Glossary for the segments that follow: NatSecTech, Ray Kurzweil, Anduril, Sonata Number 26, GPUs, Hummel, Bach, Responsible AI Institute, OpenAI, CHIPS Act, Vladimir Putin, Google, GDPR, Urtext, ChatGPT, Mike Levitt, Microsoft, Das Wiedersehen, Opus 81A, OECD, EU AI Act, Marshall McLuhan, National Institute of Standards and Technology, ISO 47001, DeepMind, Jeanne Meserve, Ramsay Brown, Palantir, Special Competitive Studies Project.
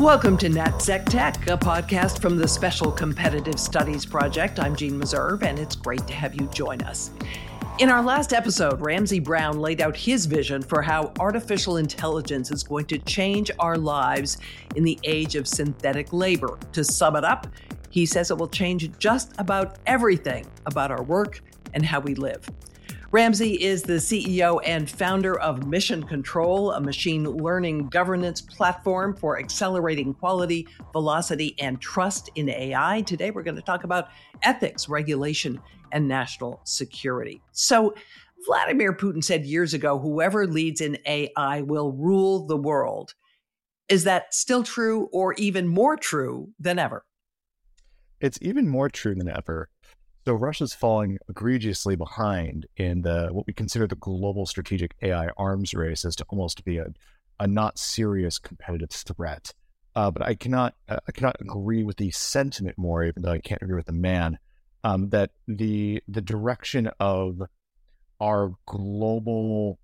Welcome to NatSecTech, a podcast from the Special Competitive Studies Project. I'm Jeanne Meserve, and it's great to have you join us. In our last episode, Ramsay Brown laid out his vision for how artificial intelligence is going to change our lives in the age of synthetic labor. To sum it up, he says it will change just about everything about our work and how we live. Ramsay is the CEO and founder of Mission Control, a machine learning governance platform for accelerating quality, velocity, and trust in AI. Today, we're going to talk about ethics, regulation, and national security. So, Vladimir Putin said years ago, whoever leads in AI will rule the world. Is that still true or even more true than ever? It's even more true than ever. So Russia's falling egregiously behind in what we consider the global strategic AI arms race as to almost be a not serious competitive threat. But I cannot agree with the sentiment more, even though I can't agree with the man, that the direction of our global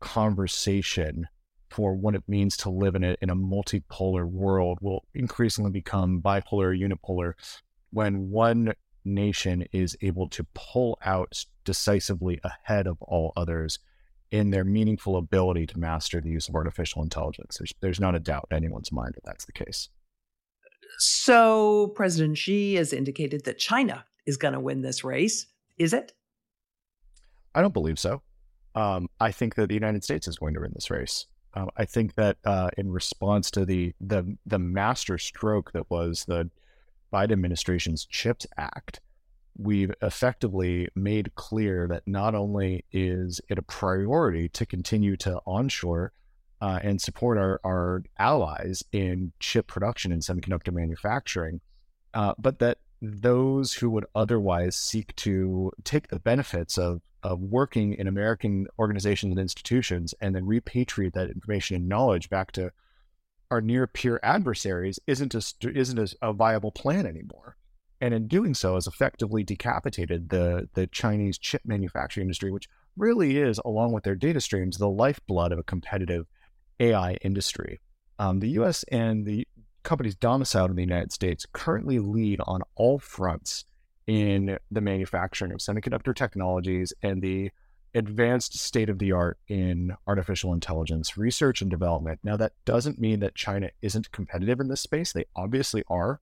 conversation for what it means to live in a multipolar world will increasingly become bipolar, unipolar, when one nation is able to pull out decisively ahead of all others in their meaningful ability to master the use of artificial intelligence. There's not a doubt in anyone's mind that that's the case. So President Xi has indicated that China is going to win this race. Is it? I don't believe so. I think that the United States is going to win this race. I think that in response to the master stroke that was the Biden administration's CHIPS Act, we've effectively made clear that not only is it a priority to continue to onshore and support our allies in chip production and semiconductor manufacturing, but that those who would otherwise seek to take the benefits of working in American organizations and institutions and then repatriate that information and knowledge back to our near peer adversaries isn't a viable plan anymore, and in doing so has effectively decapitated the Chinese chip manufacturing industry, which really is, along with their data streams, the lifeblood of a competitive AI industry. The U.S. and the companies domiciled in the United States currently lead on all fronts in the manufacturing of semiconductor technologies and the advanced state-of-the-art in artificial intelligence research and development. Now, that doesn't mean that China isn't competitive in this space. They obviously are,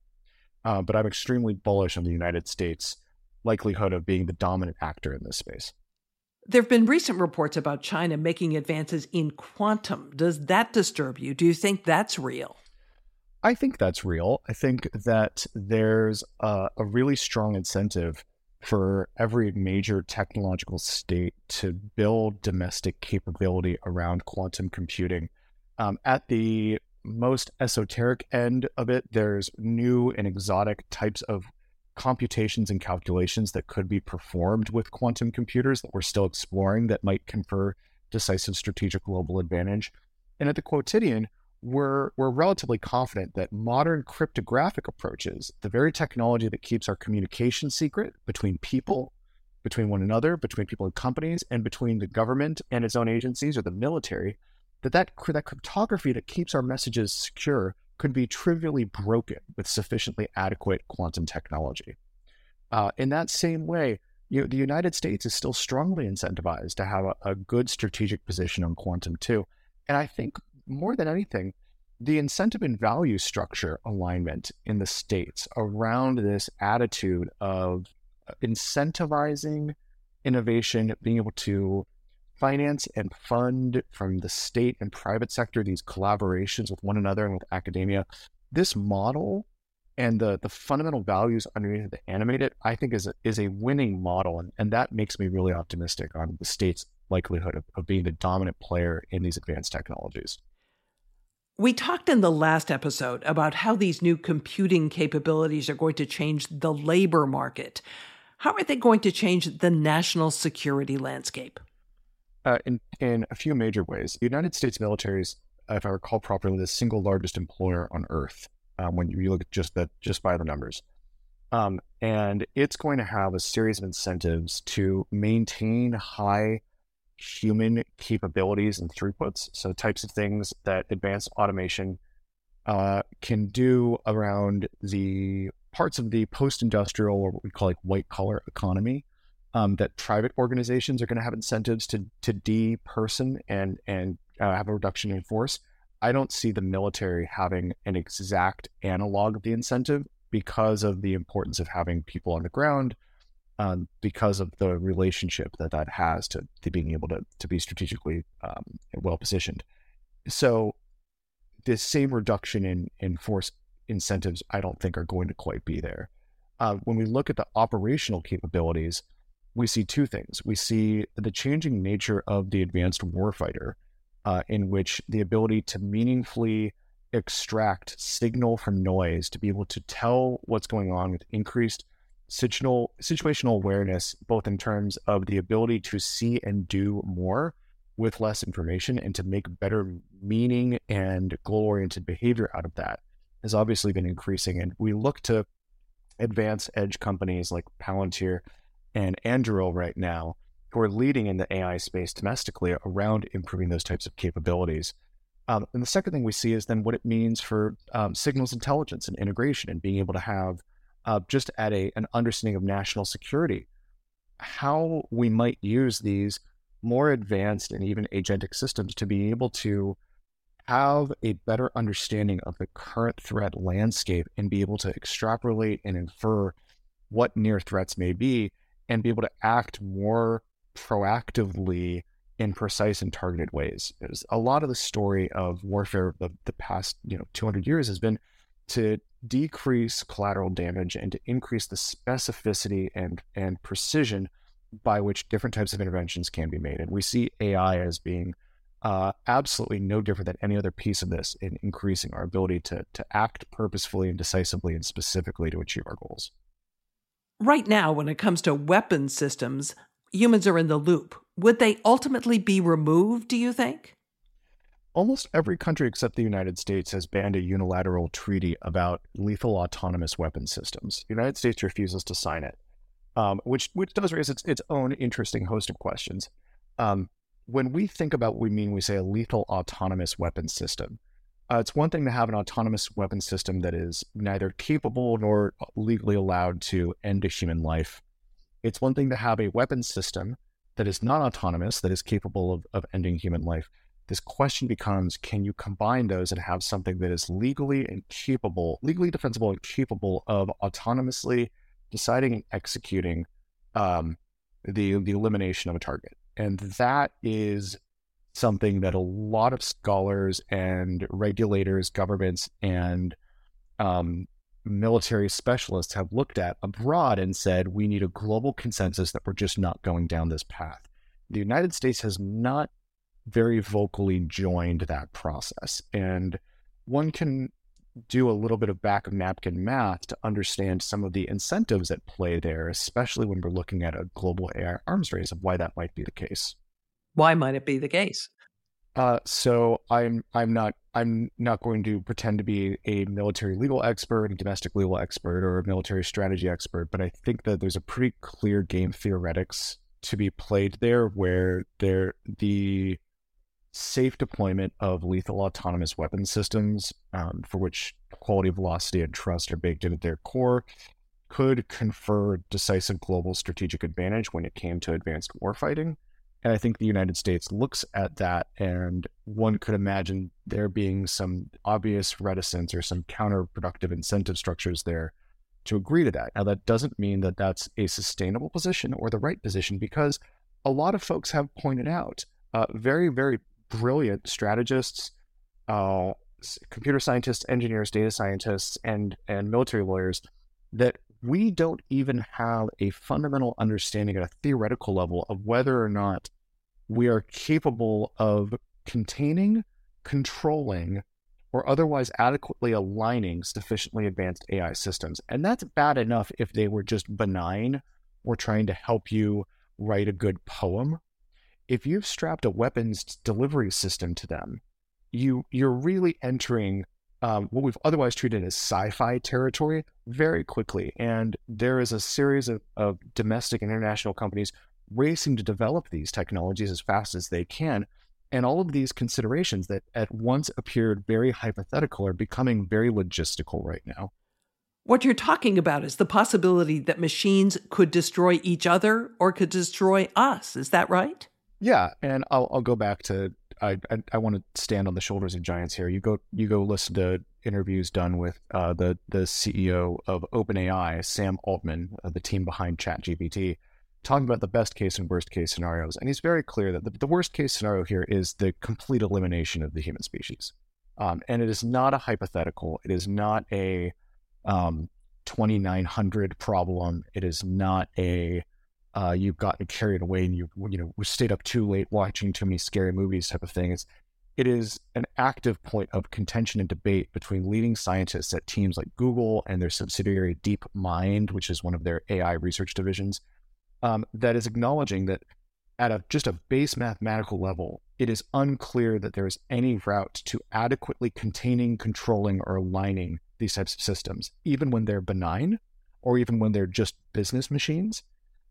but I'm extremely bullish on the United States' likelihood of being the dominant actor in this space. There have been recent reports about China making advances in quantum. Does that disturb you? Do you think that's real? I think that's real. I think that there's a really strong incentive for every major technological state to build domestic capability around quantum computing. At the most esoteric end of it, there's new and exotic types of computations and calculations that could be performed with quantum computers that we're still exploring that might confer decisive strategic global advantage. And at the quotidian, we're relatively confident that modern cryptographic approaches, the very technology that keeps our communication secret between people, between one another, between people and companies, and between the government and its own agencies or the military, that cryptography that keeps our messages secure could be trivially broken with sufficiently adequate quantum technology. In that same way, the United States is still strongly incentivized to have a good strategic position on quantum too. And I think more than anything, the incentive and value structure alignment in the states around this attitude of incentivizing innovation, being able to finance and fund from the state and private sector these collaborations with one another and with academia, this model and the fundamental values underneath it that animate it, I think is a winning model. And that makes me really optimistic on the state's likelihood of being the dominant player in these advanced technologies. We talked in the last episode about how these new computing capabilities are going to change the labor market. How are they going to change the national security landscape? In a few major ways. The United States military is, if I recall properly, the single largest employer on Earth when you look at just by the numbers. And it's going to have a series of incentives to maintain high human capabilities and throughputs, so types of things that advanced automation can do around the parts of the post-industrial, or what we call like white-collar economy, that private organizations are going to have incentives to de-person and have a reduction in force. I don't see the military having an exact analog of the incentive because of the importance of having people on the ground, because of the relationship that has to being able to be strategically well-positioned. So this same reduction in force incentives, I don't think are going to quite be there. When we look at the operational capabilities, we see two things. We see the changing nature of the advanced warfighter, in which the ability to meaningfully extract signal from noise, to be able to tell what's going on with increased situational awareness, both in terms of the ability to see and do more with less information and to make better meaning and goal-oriented behavior out of that, has obviously been increasing. And we look to advanced edge companies like Palantir and Anduril right now, who are leading in the AI space domestically around improving those types of capabilities. And the second thing we see is then what it means for signals intelligence and integration, and being able to have just at an understanding of national security, how we might use these more advanced and even agentic systems to be able to have a better understanding of the current threat landscape and be able to extrapolate and infer what near threats may be, and be able to act more proactively in precise and targeted ways. There's a lot of the story of warfare of the past 200 years has been to decrease collateral damage and to increase the specificity and precision by which different types of interventions can be made. And we see AI as being absolutely no different than any other piece of this in increasing our ability to act purposefully and decisively and specifically to achieve our goals. Right now, when it comes to weapon systems, humans are in the loop. Would they ultimately be removed, do you think? Almost every country except the United States has banned a unilateral treaty about lethal autonomous weapon systems. The United States refuses to sign it, which does raise its own interesting host of questions. When we think about what we mean, we say a lethal autonomous weapon system. It's one thing to have an autonomous weapon system that is neither capable nor legally allowed to end a human life. It's one thing to have a weapon system that is not autonomous, that is capable of ending human life. This question becomes, can you combine those and have something that is legally defensible and capable of autonomously deciding and executing the elimination of a target? And that is something that a lot of scholars and regulators, governments, and military specialists have looked at abroad and said, we need a global consensus that we're just not going down this path. The United States has not very vocally joined that process. And one can do a little bit of back of napkin math to understand some of the incentives at play there, especially when we're looking at a global AI arms race, of why that might be the case. Why might it be the case? So I'm not going to pretend to be a military legal expert, a domestic legal expert, or a military strategy expert, but I think that there's a pretty clear game theoretics to be played there, where the safe deployment of lethal autonomous weapon systems, for which quality, velocity, and trust are baked into their core, could confer decisive global strategic advantage when it came to advanced warfighting. And I think the United States looks at that, and one could imagine there being some obvious reticence or some counterproductive incentive structures there to agree to that. Now, that doesn't mean that that's a sustainable position or the right position, because a lot of folks have pointed out, very, very brilliant strategists, computer scientists, engineers, data scientists, and military lawyers, that we don't even have a fundamental understanding at a theoretical level of whether or not we are capable of containing, controlling, or otherwise adequately aligning sufficiently advanced AI systems. And that's bad enough if they were just benign or trying to help you write a good poem. If you've strapped a weapons delivery system to them, you're really entering what we've otherwise treated as sci-fi territory very quickly. And there is a series of domestic and international companies racing to develop these technologies as fast as they can. And all of these considerations that at once appeared very hypothetical are becoming very logistical right now. What you're talking about is the possibility that machines could destroy each other or could destroy us. Is that right? Yeah. And I'll go back to, I want to stand on the shoulders of giants here. You go listen to interviews done with the CEO of OpenAI, Sam Altman, the team behind ChatGPT, talking about the best case and worst case scenarios. And he's very clear that the worst case scenario here is the complete elimination of the human species. And it is not a hypothetical. It is not a 2900 problem. It is not a you've gotten carried away and you stayed up too late watching too many scary movies type of thing. It is an active point of contention and debate between leading scientists at teams like Google and their subsidiary DeepMind, which is one of their AI research divisions, that is acknowledging that at just a base mathematical level, it is unclear that there is any route to adequately containing, controlling, or aligning these types of systems, even when they're benign or even when they're just business machines.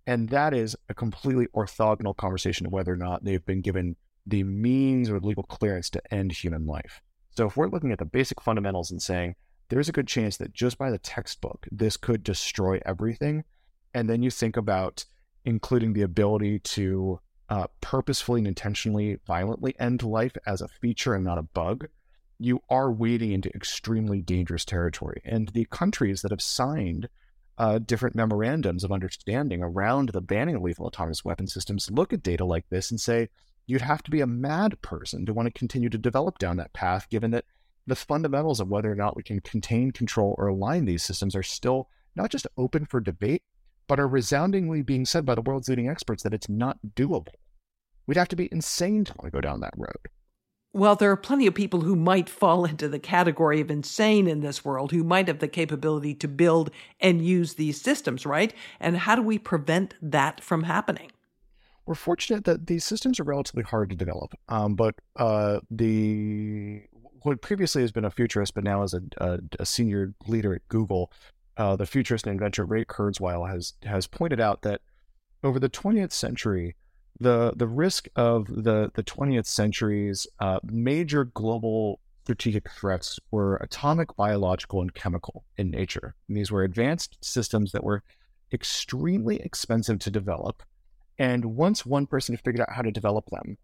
And that is a completely orthogonal conversation of whether or not they've been given the means or legal clearance to end human life. So if we're looking at the basic fundamentals and saying, there's a good chance that just by the textbook, this could destroy everything. And then you think about including the ability to purposefully and intentionally violently end life as a feature and not a bug, you are wading into extremely dangerous territory. And the countries that have signed different memorandums of understanding around the banning of lethal autonomous weapon systems look at data like this and say, you'd have to be a mad person to want to continue to develop down that path, given that the fundamentals of whether or not we can contain, control, or align these systems are still not just open for debate, but are resoundingly being said by the world's leading experts that it's not doable. We'd have to be insane to want to go down that road. Well, there are plenty of people who might fall into the category of insane in this world, who might have the capability to build and use these systems, right? And how do we prevent that from happening? We're fortunate that these systems are relatively hard to develop, but what previously has been a futurist, but now is a senior leader at Google, the futurist and inventor Ray Kurzweil has pointed out that over the 20th century, the risk of the 20th century's major global strategic threats were atomic, biological, and chemical in nature. And these were advanced systems that were extremely expensive to develop. And once one person figured out how to develop them,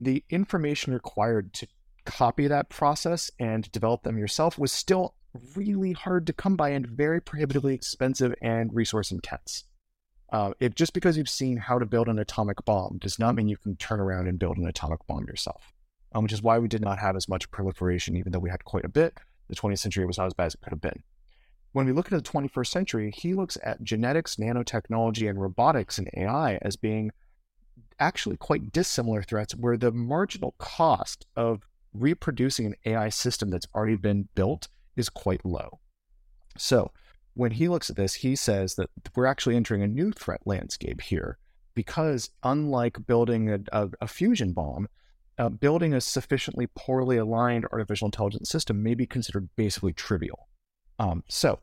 the information required to copy that process and develop them yourself was still really hard to come by and very prohibitively expensive and resource intense. If just because you've seen how to build an atomic bomb does not mean you can turn around and build an atomic bomb yourself, which is why we did not have as much proliferation, even though we had quite a bit. The 20th century was not as bad as it could have been. When we look at the 21st century, he looks at genetics, nanotechnology, and robotics and AI as being actually quite dissimilar threats, where the marginal cost of reproducing an AI system that's already been built is quite low. So when he looks at this, he says that we're actually entering a new threat landscape here, because unlike building a fusion bomb, building a sufficiently poorly aligned artificial intelligence system may be considered basically trivial. So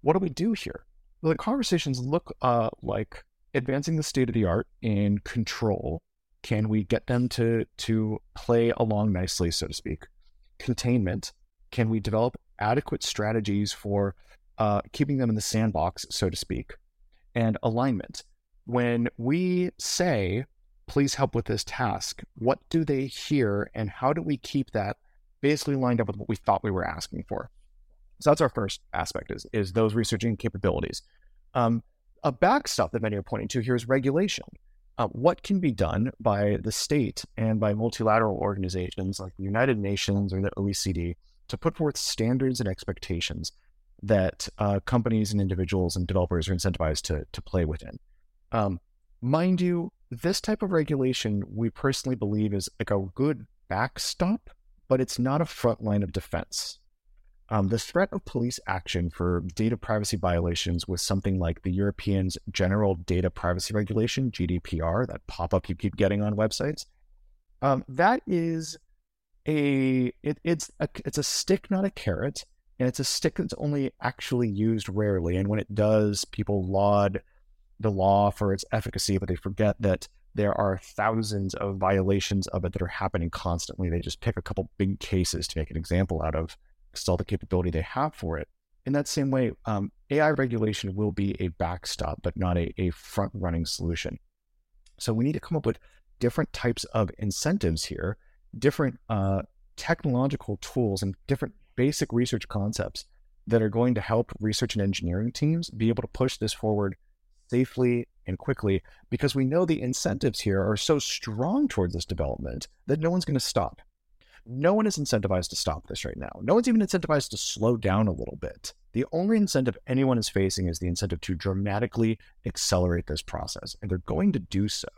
what do we do here? Well, the conversations look like advancing the state of the art in control. Can we get them to play along nicely, so to speak? Containment. Can we develop adequate strategies for keeping them in the sandbox, so to speak? And alignment. When we say, please help with this task, what do they hear and how do we keep that basically lined up with what we thought we were asking for? So that's our first aspect, is those researching capabilities. A backstop that many are pointing to here is regulation. What can be done by the state and by multilateral organizations like the United Nations or the OECD to put forth standards and expectations that companies and individuals and developers are incentivized to play within? Mind you, this type of regulation we personally believe is like a good backstop, but it's not a front line of defense. The threat of police action for data privacy violations was something like the European's General Data Privacy Regulation, GDPR, that pop-up you keep getting on websites. It's a stick, not a carrot, and it's a stick that's only actually used rarely. And when it does, people laud the law for its efficacy, but they forget that there are thousands of violations of it that are happening constantly. They just pick a couple big cases to make an example out of, because all the capability they have for it. In that same way, AI regulation will be a backstop, but not a front-running solution. So we need to come up with different types of incentives here, different technological tools and different basic research concepts that are going to help research and engineering teams be able to push this forward safely and quickly, because we know the incentives here are so strong towards this development that no one's going to stop. No one is incentivized to stop this right now. No one's even incentivized to slow down a little bit. The only incentive anyone is facing is the incentive to dramatically accelerate this process, and they're going to do so.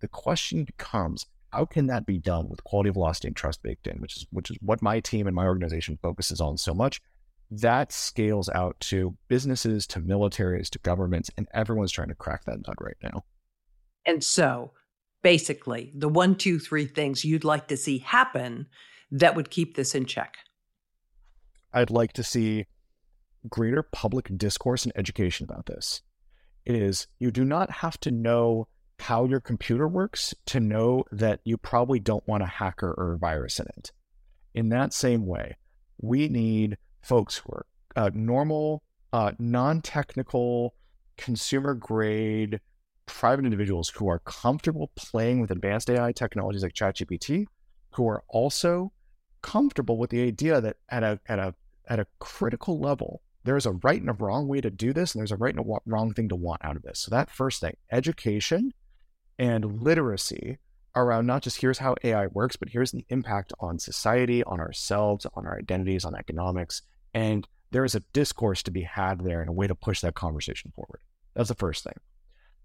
The question becomes, how can that be done with quality, velocity, and trust baked in, which is what my team and my organization focuses on so much. That scales out to businesses, to militaries, to governments, and everyone's trying to crack that nut right now. And so basically, the 1, 2, 3 things you'd like to see happen that would keep this in check. I'd like to see greater public discourse and education about this. It is, you do not have to know how your computer works to know that you probably don't want a hacker or a virus in it. In that same way, we need folks who are normal, non-technical, consumer-grade, private individuals who are comfortable playing with advanced AI technologies like ChatGPT, who are also comfortable with the idea that at a critical level, there is a right and a wrong way to do this, and there's a right and a wrong thing to want out of this. So that first thing, education and literacy around not just here's how AI works, but here's the impact on society, on ourselves, on our identities, on economics. And there is a discourse to be had there and a way to push that conversation forward. That's the first thing.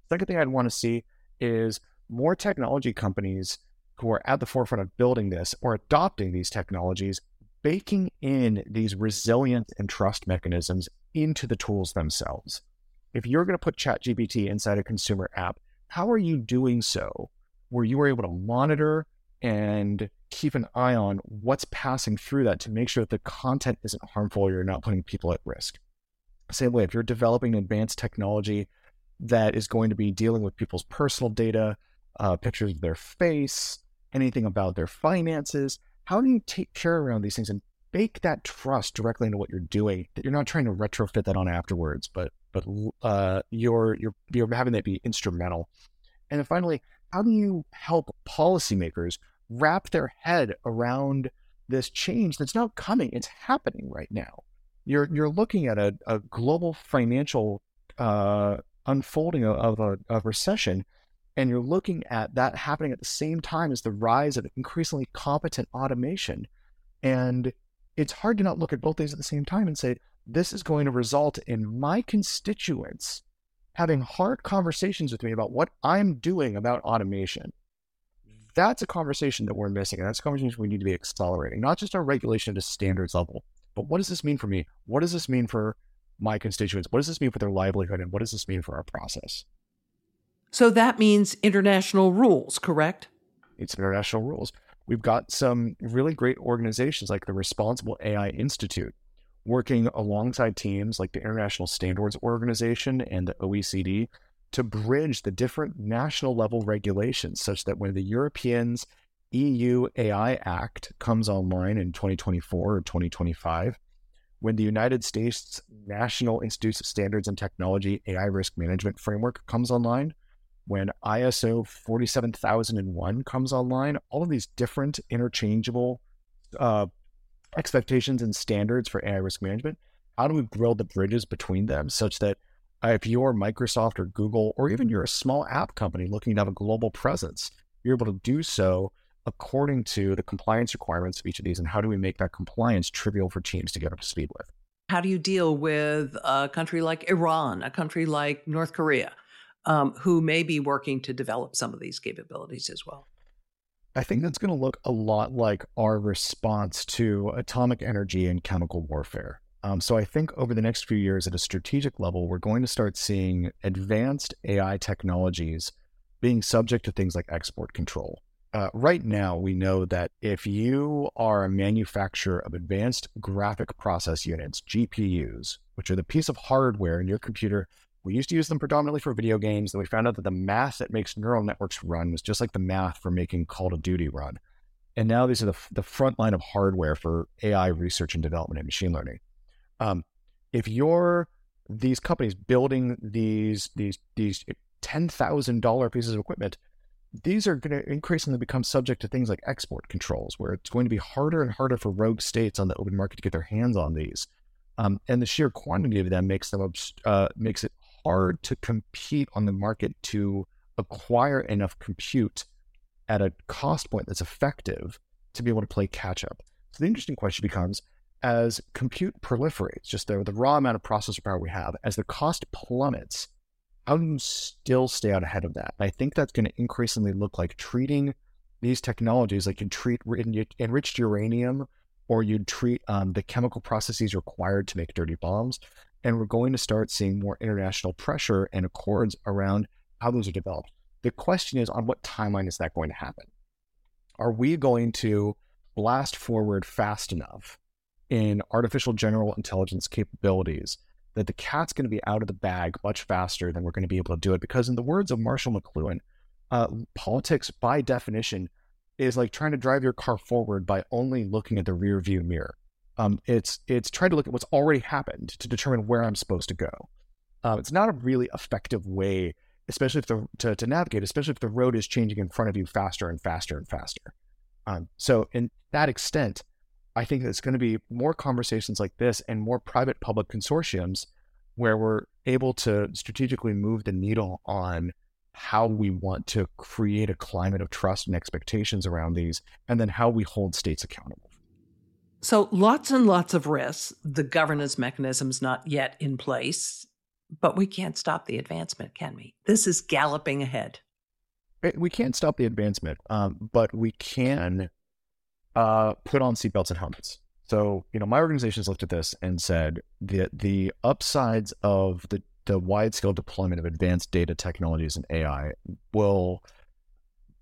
Second thing I'd want to see is more technology companies who are at the forefront of building this or adopting these technologies, baking in these resilience and trust mechanisms into the tools themselves. If you're going to put ChatGPT inside a consumer app, how are you doing so where you are able to monitor and keep an eye on what's passing through that to make sure that the content isn't harmful or you're not putting people at risk? Same way, if you're developing advanced technology that is going to be dealing with people's personal data, pictures of their face, anything about their finances, how do you take care around these things and bake that trust directly into what you're doing, that you're not trying to retrofit that on afterwards, but you're having that be instrumental? And then finally, how do you help policymakers wrap their head around this change that's not coming? It's happening right now. You're looking at a global financial unfolding of recession, and you're looking at that happening at the same time as the rise of increasingly competent automation. And it's hard to not look at both these at the same time and say, this is going to result in my constituents having hard conversations with me about what I'm doing about automation. That's a conversation that we're missing, and that's a conversation we need to be accelerating, not just our regulation at a standards level, but what does this mean for me? What does this mean for my constituents? What does this mean for their livelihood? And what does this mean for our process? So that means international rules, correct? It's international rules. We've got some really great organizations like the Responsible AI Institute, working alongside teams like the International Standards Organization and the OECD to bridge the different national level regulations such that when the Europeans' EU AI Act comes online in 2024 or 2025, when the United States' National Institute of Standards and Technology AI Risk Management Framework comes online, when ISO 47001 comes online, all of these different interchangeable expectations and standards for AI risk management, how do we build the bridges between them such that if you're Microsoft or Google, or even you're a small app company looking to have a global presence, you're able to do so according to the compliance requirements of each of these? And how do we make that compliance trivial for teams to get up to speed with? How do you deal with a country like Iran, a country like North Korea, who may be working to develop some of these capabilities as well? I think that's going to look a lot like our response to atomic energy and chemical warfare. So I think over the next few years at a strategic level, we're going to start seeing advanced AI technologies being subject to things like export control. Right now, we know that if you are a manufacturer of advanced graphic process units, GPUs, which are the piece of hardware in your computer We used to use them predominantly for video games, and we found out that the math that makes neural networks run was just like the math for making Call of Duty run. And now these are the front line of hardware for AI research and development and machine learning. If you're these companies building these $10,000 pieces of equipment, these are going to increasingly become subject to things like export controls, where it's going to be harder and harder for rogue states on the open market to get their hands on these. And the sheer quantity of them makes it hard to compete on the market to acquire enough compute at a cost point that's effective to be able to play catch up. So the interesting question becomes, as compute proliferates, just the raw amount of processor power we have, as the cost plummets, how do you still stay out ahead of that? And I think that's going to increasingly look like treating these technologies like you treat enriched uranium, or you'd treat the chemical processes required to make dirty bombs. And we're going to start seeing more international pressure and accords around how those are developed. The question is, on what timeline is that going to happen? Are we going to blast forward fast enough in artificial general intelligence capabilities that the cat's going to be out of the bag much faster than we're going to be able to do it? Because in the words of Marshall McLuhan, politics, by definition, is like trying to drive your car forward by only looking at the rear view mirror. It's trying to look at what's already happened to determine where I'm supposed to go. It's not a really effective way, especially if to navigate, especially if the road is changing in front of you faster and faster and faster. So in that extent, I think there's going to be more conversations like this and more private-public consortiums where we're able to strategically move the needle on how we want to create a climate of trust and expectations around these, and then how we hold states accountable. So lots and lots of risks, the governance mechanism's not yet in place, but we can't stop the advancement, can we? This is galloping ahead. We can't stop the advancement, but we can put on seatbelts and helmets. So, my organization's looked at this and said that the upsides of the wide-scale deployment of advanced data technologies and AI will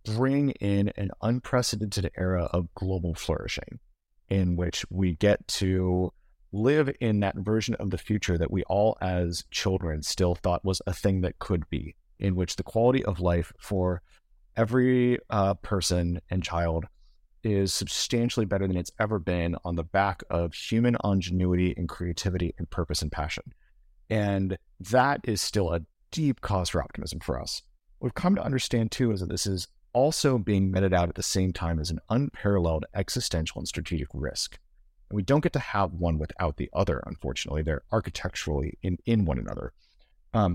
bring in an unprecedented era of global flourishing, in which we get to live in that version of the future that we all as children still thought was a thing that could be, in which the quality of life for every person and child is substantially better than it's ever been on the back of human ingenuity and creativity and purpose and passion. And that is still a deep cause for optimism for us. What we've come to understand, too, is that this is also being meted out at the same time as an unparalleled existential and strategic risk. And we don't get to have one without the other, unfortunately. They're architecturally in one another.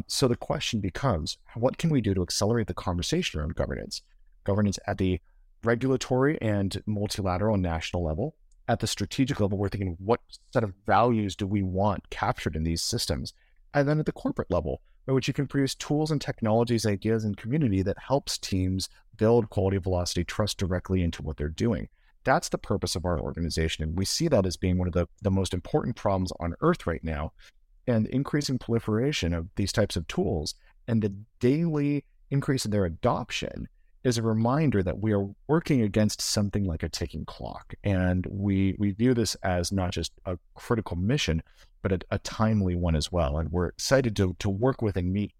So the question becomes, what can we do to accelerate the conversation around governance? Governance at the regulatory and multilateral and national level. At the strategic level, we're thinking, what set of values do we want captured in these systems? And then at the corporate level, by which you can produce tools and technologies, ideas, and community that helps teams build quality, velocity, trust directly into what they're doing. That's the purpose of our organization. And we see that as being one of the most important problems on earth right now. And the increasing proliferation of these types of tools and the daily increase in their adoption is a reminder that we are working against something like a ticking clock. And we view this as not just a critical mission, but a timely one as well. And we're excited to work with and meet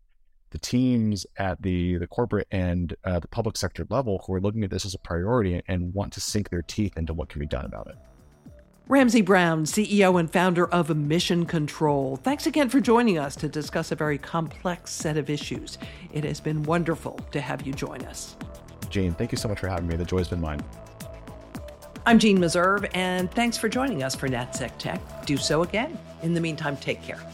the teams at the corporate and the public sector level who are looking at this as a priority and want to sink their teeth into what can be done about it. Ramsay Brown, CEO and founder of Mission Control. Thanks again for joining us to discuss a very complex set of issues. It has been wonderful to have you join us. Jeanne, thank you so much for having me. The joy's been mine. I'm Jeanne Meserve, and thanks for joining us for NatSecTech. Do so again. In the meantime, take care.